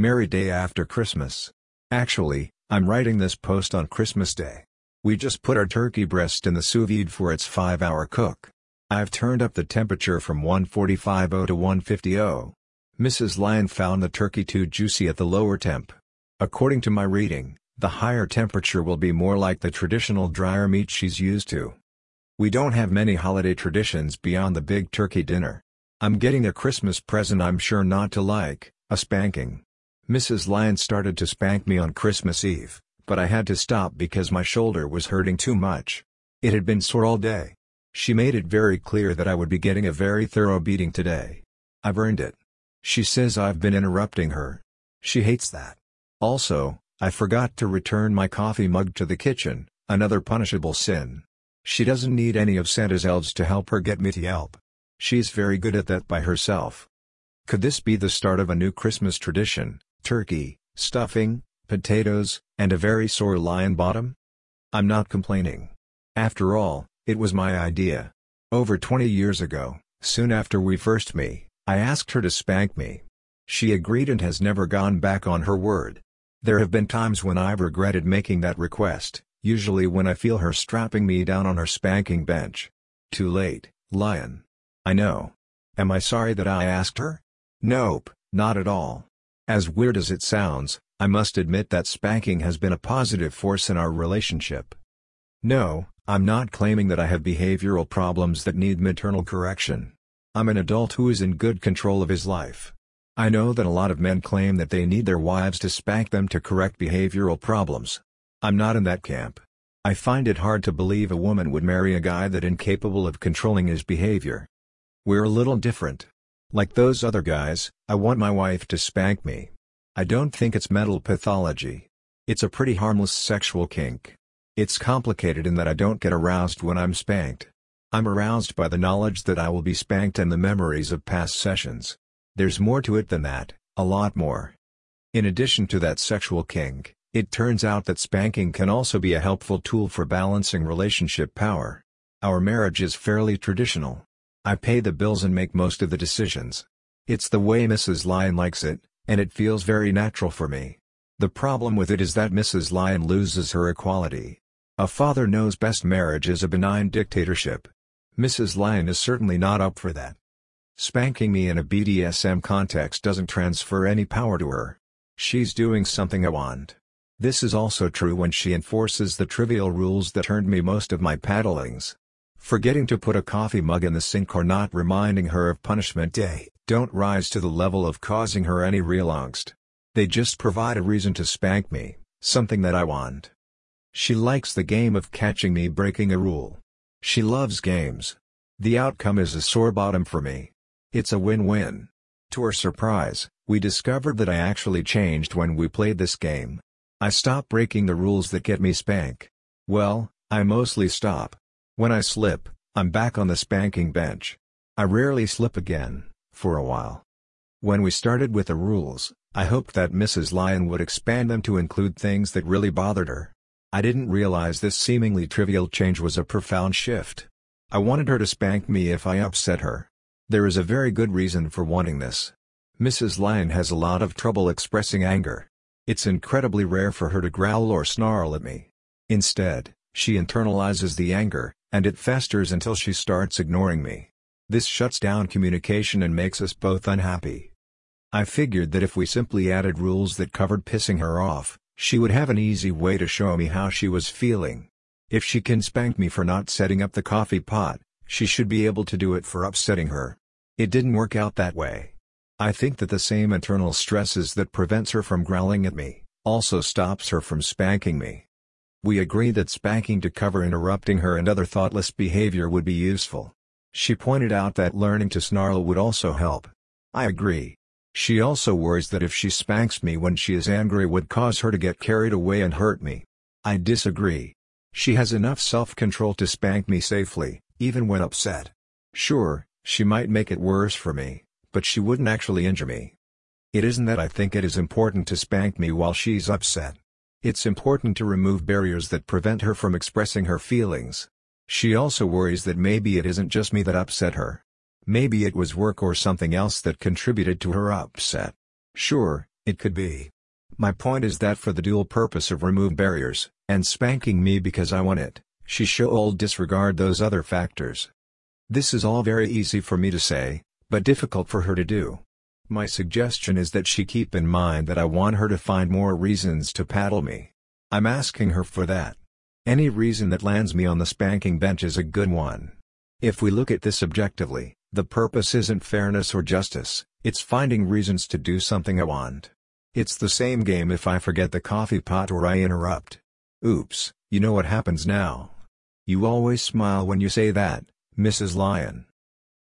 Merry day after Christmas. Actually, I'm writing this post on Christmas Day. We just put our turkey breast in the sous vide for its 5-hour cook. I've turned up the temperature from 145° to 150°. Mrs. Lion found the turkey too juicy at the lower temp. According to my reading, the higher temperature will be more like the traditional drier meat she's used to. We don't have many holiday traditions beyond the big turkey dinner. I'm getting a Christmas present I'm sure not to like, a spanking. Mrs. Lion started to spank me on Christmas Eve, but I had to stop because my shoulder was hurting too much. It had been sore all day. She made it very clear that I would be getting a very thorough beating today. I've earned it. She says I've been interrupting her. She hates that. Also, I forgot to return my coffee mug to the kitchen, another punishable sin. She doesn't need any of Santa's elves to help her get me to help. She's very good at that by herself. Could this be the start of a new Christmas tradition? Turkey, stuffing, potatoes, and a very sore lion bottom? I'm not complaining. After all, it was my idea. Over 20 years ago, soon after we first met, I asked her to spank me. She agreed and has never gone back on her word. There have been times when I've regretted making that request, usually when I feel her strapping me down on her spanking bench. Too late, Lion. I know. Am I sorry that I asked her? Nope, not at all. As weird as it sounds, I must admit that spanking has been a positive force in our relationship. No, I'm not claiming that I have behavioral problems that need maternal correction. I'm an adult who is in good control of his life. I know that a lot of men claim that they need their wives to spank them to correct behavioral problems. I'm not in that camp. I find it hard to believe a woman would marry a guy that's incapable of controlling his behavior. We're a little different. Like those other guys, I want my wife to spank me. I don't think it's mental pathology. It's a pretty harmless sexual kink. It's complicated in that I don't get aroused when I'm spanked. I'm aroused by the knowledge that I will be spanked and the memories of past sessions. There's more to it than that, a lot more. In addition to that sexual kink, it turns out that spanking can also be a helpful tool for balancing relationship power. Our marriage is fairly traditional. I pay the bills and make most of the decisions. It's the way Mrs. Lion likes it, and it feels very natural for me. The problem with it is that Mrs. Lion loses her equality. A father knows best marriage is a benign dictatorship. Mrs. Lion is certainly not up for that. Spanking me in a BDSM context doesn't transfer any power to her. She's doing something I want. This is also true when she enforces the trivial rules that earned me most of my paddlings. Forgetting to put a coffee mug in the sink or not reminding her of punishment day don't rise to the level of causing her any real angst. They just provide a reason to spank me, something that I want. She likes the game of catching me breaking a rule. She loves games. The outcome is a sore bottom for me. It's a win-win. To our surprise, we discovered that I actually changed when we played this game. I stop breaking the rules that get me spanked. Well, I mostly stop. When I slip, I'm back on the spanking bench. I rarely slip again, for a while. When we started with the rules, I hoped that Mrs. Lion would expand them to include things that really bothered her. I didn't realize this seemingly trivial change was a profound shift. I wanted her to spank me if I upset her. There is a very good reason for wanting this. Mrs. Lion has a lot of trouble expressing anger. It's incredibly rare for her to growl or snarl at me. Instead, she internalizes the anger, and it festers until she starts ignoring me. This shuts down communication and makes us both unhappy. I figured that if we simply added rules that covered pissing her off, she would have an easy way to show me how she was feeling. If she can spank me for not setting up the coffee pot, she should be able to do it for upsetting her. It didn't work out that way. I think that the same internal stresses that prevents her from growling at me, also stops her from spanking me. We agreed that spanking to cover interrupting her and other thoughtless behavior would be useful. She pointed out that learning to snarl would also help. I agree. She also worries that if she spanks me when she is angry would cause her to get carried away and hurt me. I disagree. She has enough self-control to spank me safely, even when upset. Sure, she might make it worse for me, but she wouldn't actually injure me. It isn't that I think it is important to spank me while she's upset. It's important to remove barriers that prevent her from expressing her feelings. She also worries that maybe it isn't just me that upset her. Maybe it was work or something else that contributed to her upset. Sure, It could be. My point is that for the dual purpose of remove barriers, and spanking me because I want it, she should disregard those other factors. This is all very easy for me to say, but difficult for her to do. My suggestion is that she keep in mind that I want her to find more reasons to paddle me. I'm asking her for that. Any reason that lands me on the spanking bench is a good one. If we look at this objectively, the purpose isn't fairness or justice, it's finding reasons to do something I want. It's the same game if I forget the coffee pot or I interrupt. Oops, you know what happens now. You always smile when you say that, Mrs. Lion.